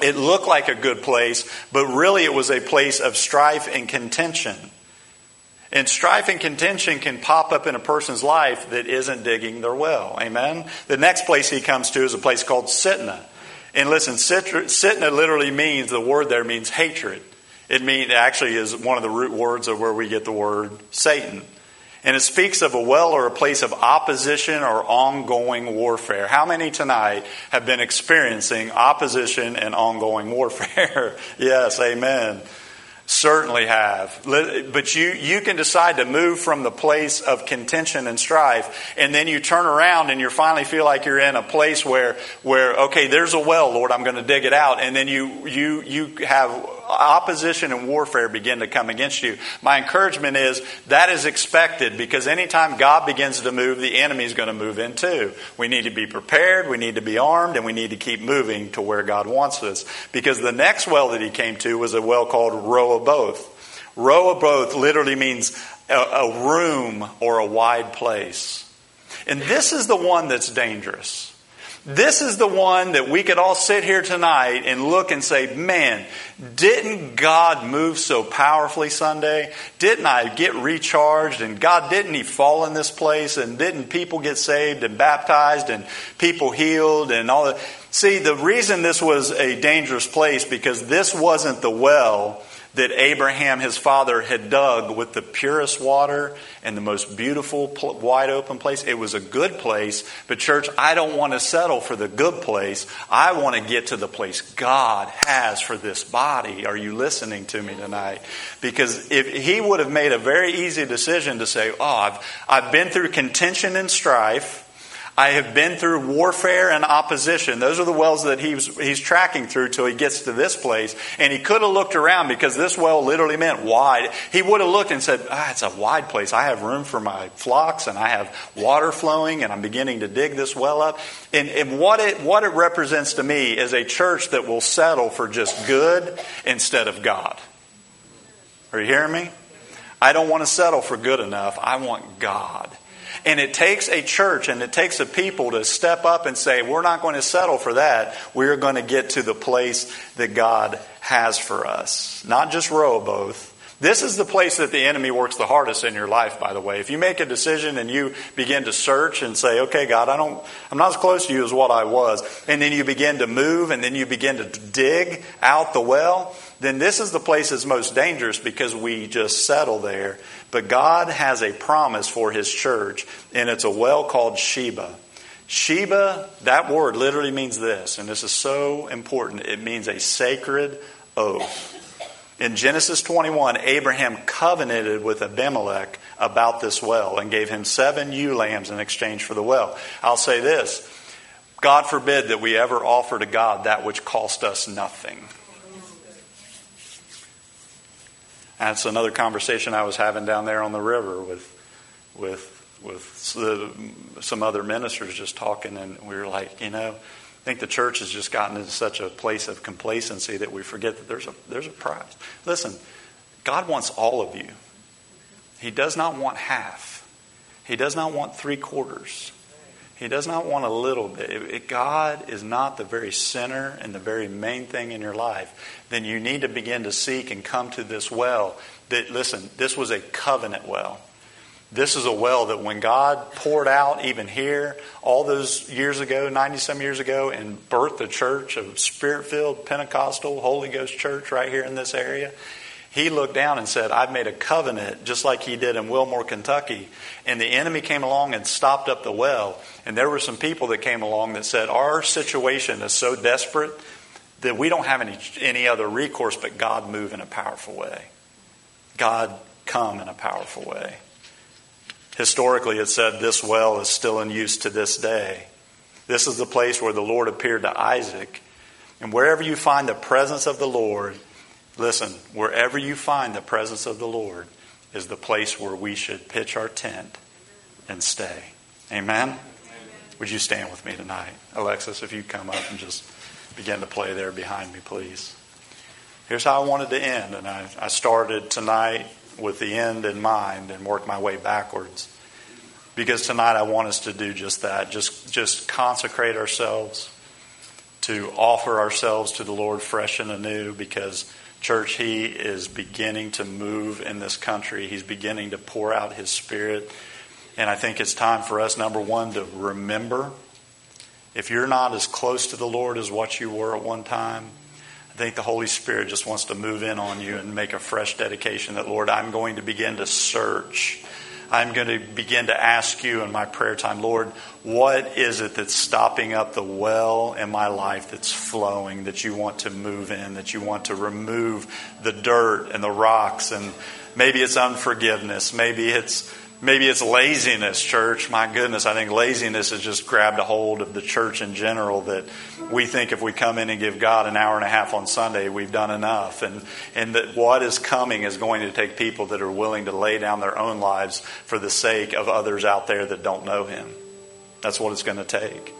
it looked like a good place, but really it was a place of strife and contention. And strife and contention can pop up in a person's life that isn't digging their well. Amen? The next place he comes to is a place called Sitna. And listen, Sitna literally means, the word there means hatred. It actually is one of the root words of where we get the word Satan. And it speaks of a well or a place of opposition or ongoing warfare. How many tonight have been experiencing opposition and ongoing warfare? Yes, amen. Certainly have. But you can decide to move from the place of contention and strife, and then you turn around and you finally feel like you're in a place where okay, there's a well, Lord, I'm going to dig it out. And then you have opposition and warfare begin to come against you. My encouragement is that is expected, because anytime God begins to move, the enemy is going to move in too. We need to be prepared, we need to be armed, and we need to keep moving to where God wants us. Because the next well that he came to was a well called Rehoboth. Rehoboth literally means a room or a wide place. And this is the one that's dangerous. This is the one that we could all sit here tonight and look and say, man, didn't God move so powerfully Sunday? Didn't I get recharged? And God, didn't He fall in this place? And didn't people get saved and baptized and people healed and all that? See, the reason this was a dangerous place, because this wasn't the well that Abraham, his father, had dug with the purest water and the most beautiful, wide open place. It was a good place. But church, I don't want to settle for the good place. I want to get to the place God has for this body. Are you listening to me tonight? Because if he would have made a very easy decision to say, oh, I've been through contention and strife. I have been through warfare and opposition. Those are the wells that he's tracking through till he gets to this place. And he could have looked around, because this well literally meant wide. He would have looked and said, it's a wide place. I have room for my flocks and I have water flowing and I'm beginning to dig this well up. And what it represents to me is a church that will settle for just good instead of God. Are you hearing me? I don't want to settle for good enough. I want God. And it takes a church and it takes a people to step up and say, we're not going to settle for that. We're going to get to the place that God has for us. Not just Rehoboth. This is the place that the enemy works the hardest in your life, by the way. If you make a decision and you begin to search and say, okay, God, I'm not as close to you as what I was. And then you begin to move and then you begin to dig out the well. Then this is the place that's most dangerous, because we just settle there. But God has a promise for His church, and it's a well called Sheba. Sheba, that word literally means this, and this is so important. It means a sacred oath. In Genesis 21, Abraham covenanted with Abimelech about this well and gave him 7 ewe lambs in exchange for the well. I'll say this, God forbid that we ever offer to God that which cost us nothing. That's another conversation I was having down there on the river with some other ministers, just talking, and we were like, I think the church has just gotten into such a place of complacency that we forget that there's a prize. Listen, God wants all of you. He does not want half. He does not want 3/4. He does not want a little bit. If God is not the very center and the very main thing in your life, then you need to begin to seek and come to this well. That, listen, this was a covenant well. This is a well that when God poured out, even here, all those years ago, 90-some years ago, and birthed the church of Spirit-filled, Pentecostal, Holy Ghost church right here in this area, He looked down and said, I've made a covenant, just like He did in Wilmore, Kentucky. And the enemy came along and stopped up the well. And there were some people that came along that said, our situation is so desperate that we don't have any other recourse, but God move in a powerful way. God come in a powerful way. Historically, it said this well is still in use to this day. This is the place where the Lord appeared to Isaac. And wherever you find the presence of the Lord, listen, wherever you find the presence of the Lord is the place where we should pitch our tent and stay. Amen? Amen. Would you stand with me tonight? Alexis, if you come up and just begin to play there behind me, please. Here's how I wanted to end. And I started tonight with the end in mind and work my way backwards. Because tonight I want us to do just that. Just consecrate ourselves, to offer ourselves to the Lord fresh and anew, because church, He is beginning to move in this country. He's beginning to pour out His Spirit. And I think it's time for us, number one, to remember. If you're not as close to the Lord as what you were at one time, I think the Holy Spirit just wants to move in on you and make a fresh dedication that, Lord, I'm going to begin to search. I'm going to begin to ask you in my prayer time, Lord, what is it that's stopping up the well in my life that's flowing, that you want to move in, that you want to remove the dirt and the rocks? And maybe it's unforgiveness. Maybe it's Maybe it's laziness, church. My goodness, I think laziness has just grabbed a hold of the church in general, that we think if we come in and give God an hour and a half on Sunday, we've done enough. And that what is coming is going to take people that are willing to lay down their own lives for the sake of others out there that don't know Him. That's what it's going to take.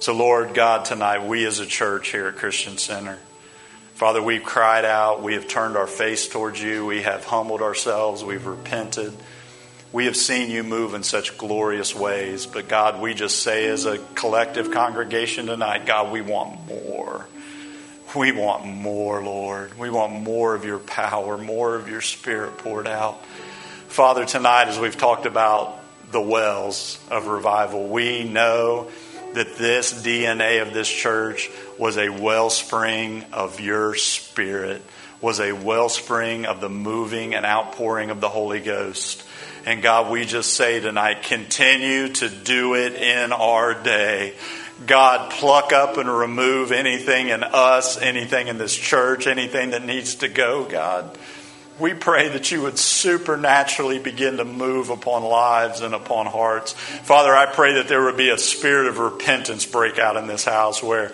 So Lord God, tonight, we as a church here at Christian Center, Father, we've cried out. We have turned our face towards You. We have humbled ourselves. We've repented. We have seen You move in such glorious ways. But God, we just say as a collective congregation tonight, God, we want more. We want more, Lord. We want more of Your power, more of Your Spirit poured out. Father, tonight as we've talked about the wells of revival, we know that this DNA of this church was a wellspring of Your Spirit, was a wellspring of the moving and outpouring of the Holy Ghost. And God, we just say tonight, continue to do it in our day. God, pluck up and remove anything in us, anything in this church, anything that needs to go, God. We pray that You would supernaturally begin to move upon lives and upon hearts. Father, I pray that there would be a spirit of repentance break out in this house, where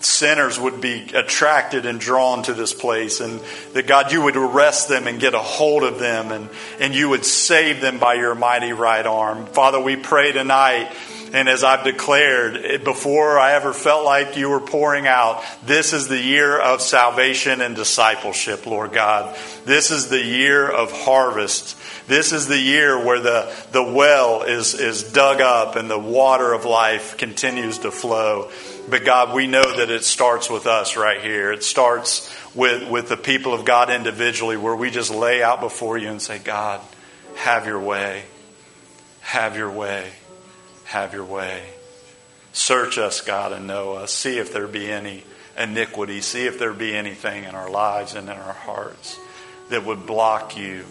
sinners would be attracted and drawn to this place, and that God, You would arrest them and get a hold of them, and You would save them by Your mighty right arm. Father, we pray tonight, and as I've declared, before I ever felt like You were pouring out, this is the year of salvation and discipleship, Lord God. This is the year of harvest. This is the year where the well is dug up and the water of life continues to flow. But God, we know that it starts with us right here. It starts with the people of God individually, where we just lay out before You and say, God, have Your way. Have Your way. Have Your way. Search us, God, and know us. See if there be any iniquity. See if there be anything in our lives and in our hearts that would block You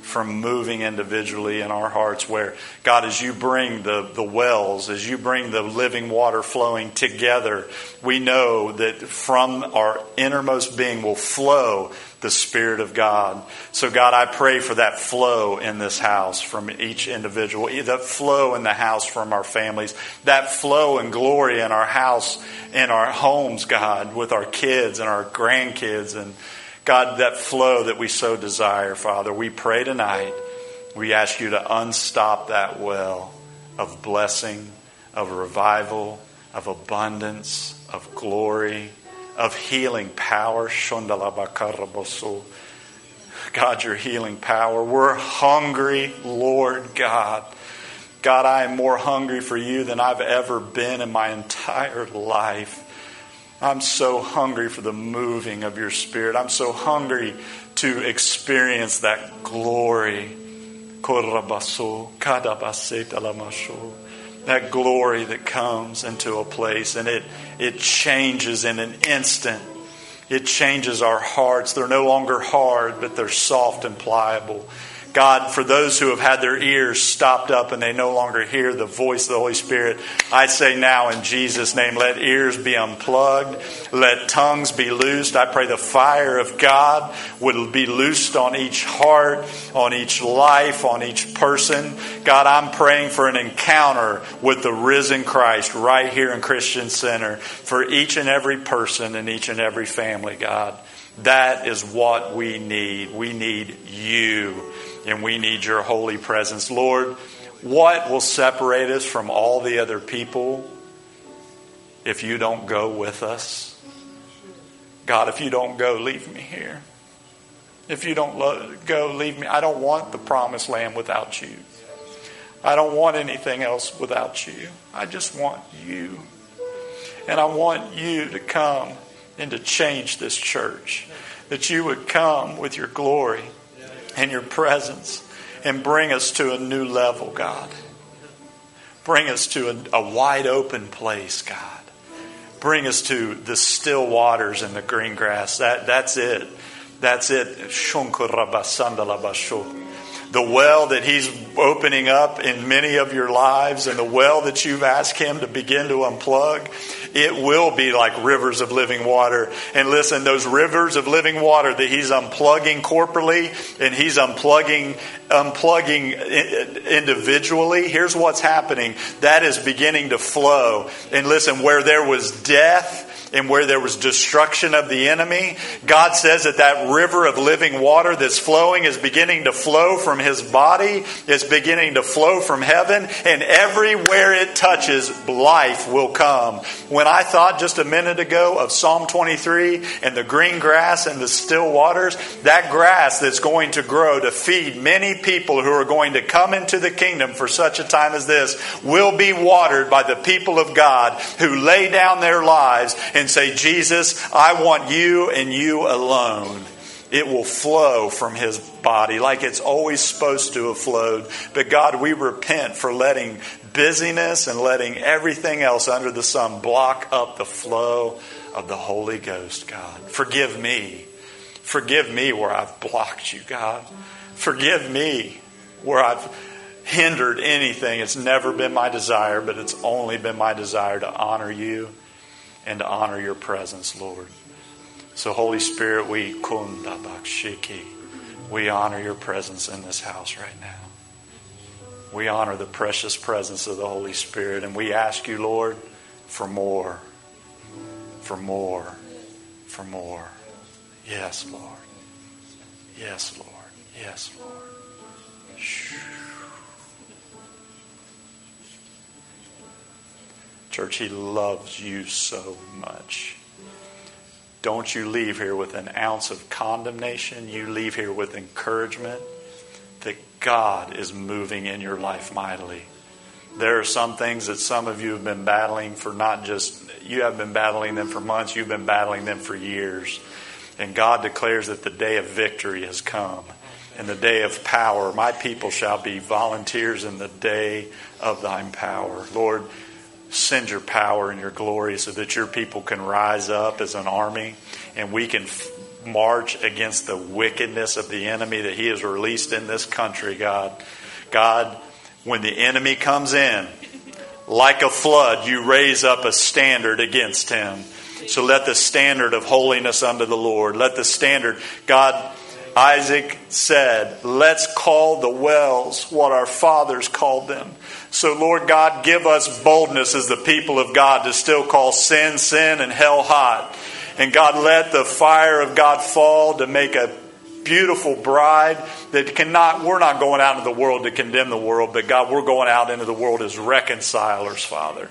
from moving individually in our hearts, where, God, as You bring the wells, as You bring the living water flowing together, we know that from our innermost being will flow the Spirit of God. So God, I pray for that flow in this house from each individual, that flow in the house from our families, that flow and glory in our house, in our homes, God, with our kids and our grandkids, and God, that flow that we so desire, Father, we pray tonight, we ask You to unstop that well of blessing, of revival, of abundance, of glory, of healing power. God, Your healing power. We're hungry, Lord God. God, I am more hungry for You than I've ever been in my entire life. I'm so hungry for the moving of Your Spirit. I'm so hungry to experience that glory. That glory that comes into a place, and it changes in an instant. It changes our hearts. They're no longer hard, but they're soft and pliable. God, for those who have had their ears stopped up and they no longer hear the voice of the Holy Spirit, I say now in Jesus' name, let ears be unplugged. Let tongues be loosed. I pray the fire of God would be loosed on each heart, on each life, on each person. God, I'm praying for an encounter with the risen Christ right here in Christian Center for each and every person and each and every family, God. That is what we need. We need You. And we need Your holy presence. Lord, what will separate us from all the other people if You don't go with us? God, if You don't go, leave me here. If You don't go, leave me. I don't want the promised land without You. I don't want anything else without You. I just want You. And I want You to come and to change this church. That You would come with Your glory and Your presence, and bring us to a new level, God. Bring us to a wide open place, God. Bring us to the still waters and the green grass. That's it. That's it. the well that he's opening up in many of your lives and the well that you've asked him to begin to unplug, it will be like rivers of living water. And listen, those rivers of living water that he's unplugging corporately and he's unplugging individually, here's what's happening. That is beginning to flow. And listen, where there was death, and where there was destruction of the enemy, God says that that river of living water that's flowing is beginning to flow from his body. It's beginning to flow from heaven. And everywhere it touches, life will come. When I thought just a minute ago of Psalm 23 and the green grass and the still waters, that grass that's going to grow to feed many people who are going to come into the kingdom for such a time as this will be watered by the people of God who lay down their lives and say, Jesus, I want you and you alone. It will flow from his body like it's always supposed to have flowed. But God, we repent for letting busyness and letting everything else under the sun block up the flow of the Holy Ghost, God. Forgive me. Forgive me where I've blocked you, God. Forgive me where I've hindered anything. It's never been my desire, but it's only been my desire to honor you and to honor your presence, Lord. So Holy Spirit, we honor your presence in this house right now. We honor the precious presence of the Holy Spirit. And we ask you, Lord, for more. For more. For more. Yes, Lord. Yes, Lord. Yes, Lord. Church, he loves you so much. Don't you leave here with an ounce of condemnation. You leave here with encouragement that God is moving in your life mightily. There are some things that some of you have been battling for, not just, you haven't been battling them for months, you've been battling them for years. And God declares that the day of victory has come. And the day of power, my people shall be volunteers in the day of thine power. Lord, send your power and your glory so that your people can rise up as an army and we can march against the wickedness of the enemy that he has released in this country, God. God, when the enemy comes in, like a flood, you raise up a standard against him. So let the standard of holiness unto the Lord, let the standard, God, Isaac said, let's call the wells what our fathers called them. So Lord God, give us boldness as the people of God to still call sin, sin and hell hot. And God, let the fire of God fall to make a beautiful bride that cannot, we're not going out into the world to condemn the world, but God, we're going out into the world as reconcilers, Father.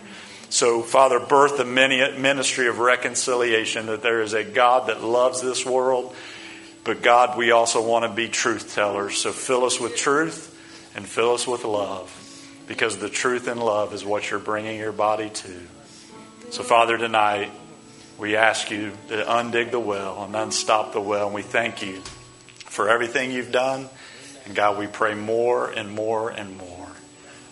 So, Father, birth the ministry of reconciliation, that there is a God that loves this world. But God, we also want to be truth tellers. So fill us with truth and fill us with love, because the truth and love is what you're bringing your body to. So Father, tonight we ask you to undig the well and unstop the well. And we thank you for everything you've done. And God, we pray more and more and more.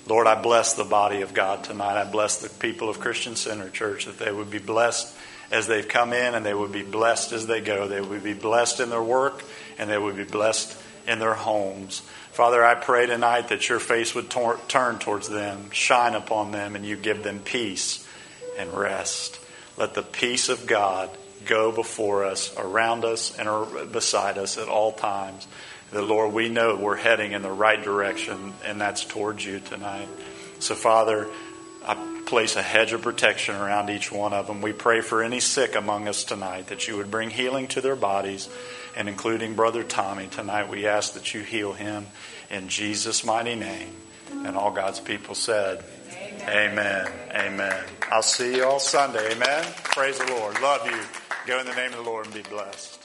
Lord, I bless the body of God tonight. I bless the people of Christian Center Church that they would be blessed as they've come in, and they would be blessed as they go. They would be blessed in their work, and they would be blessed in their homes. Father, I pray tonight that your face would turn towards them, shine upon them, and you give them peace and rest. Let the peace of God go before us, around us, and beside us at all times. The Lord, we know we're heading in the right direction, and that's towards you tonight. So, Father, I place a hedge of protection around each one of them. We pray for any sick among us tonight, that you would bring healing to their bodies, and including Brother Tommy tonight, we ask that you heal him in Jesus' mighty name. And all God's people said, Amen. Amen. I'll see you all Sunday. Amen. Praise the Lord. Love you. Go in the name of the Lord and be blessed.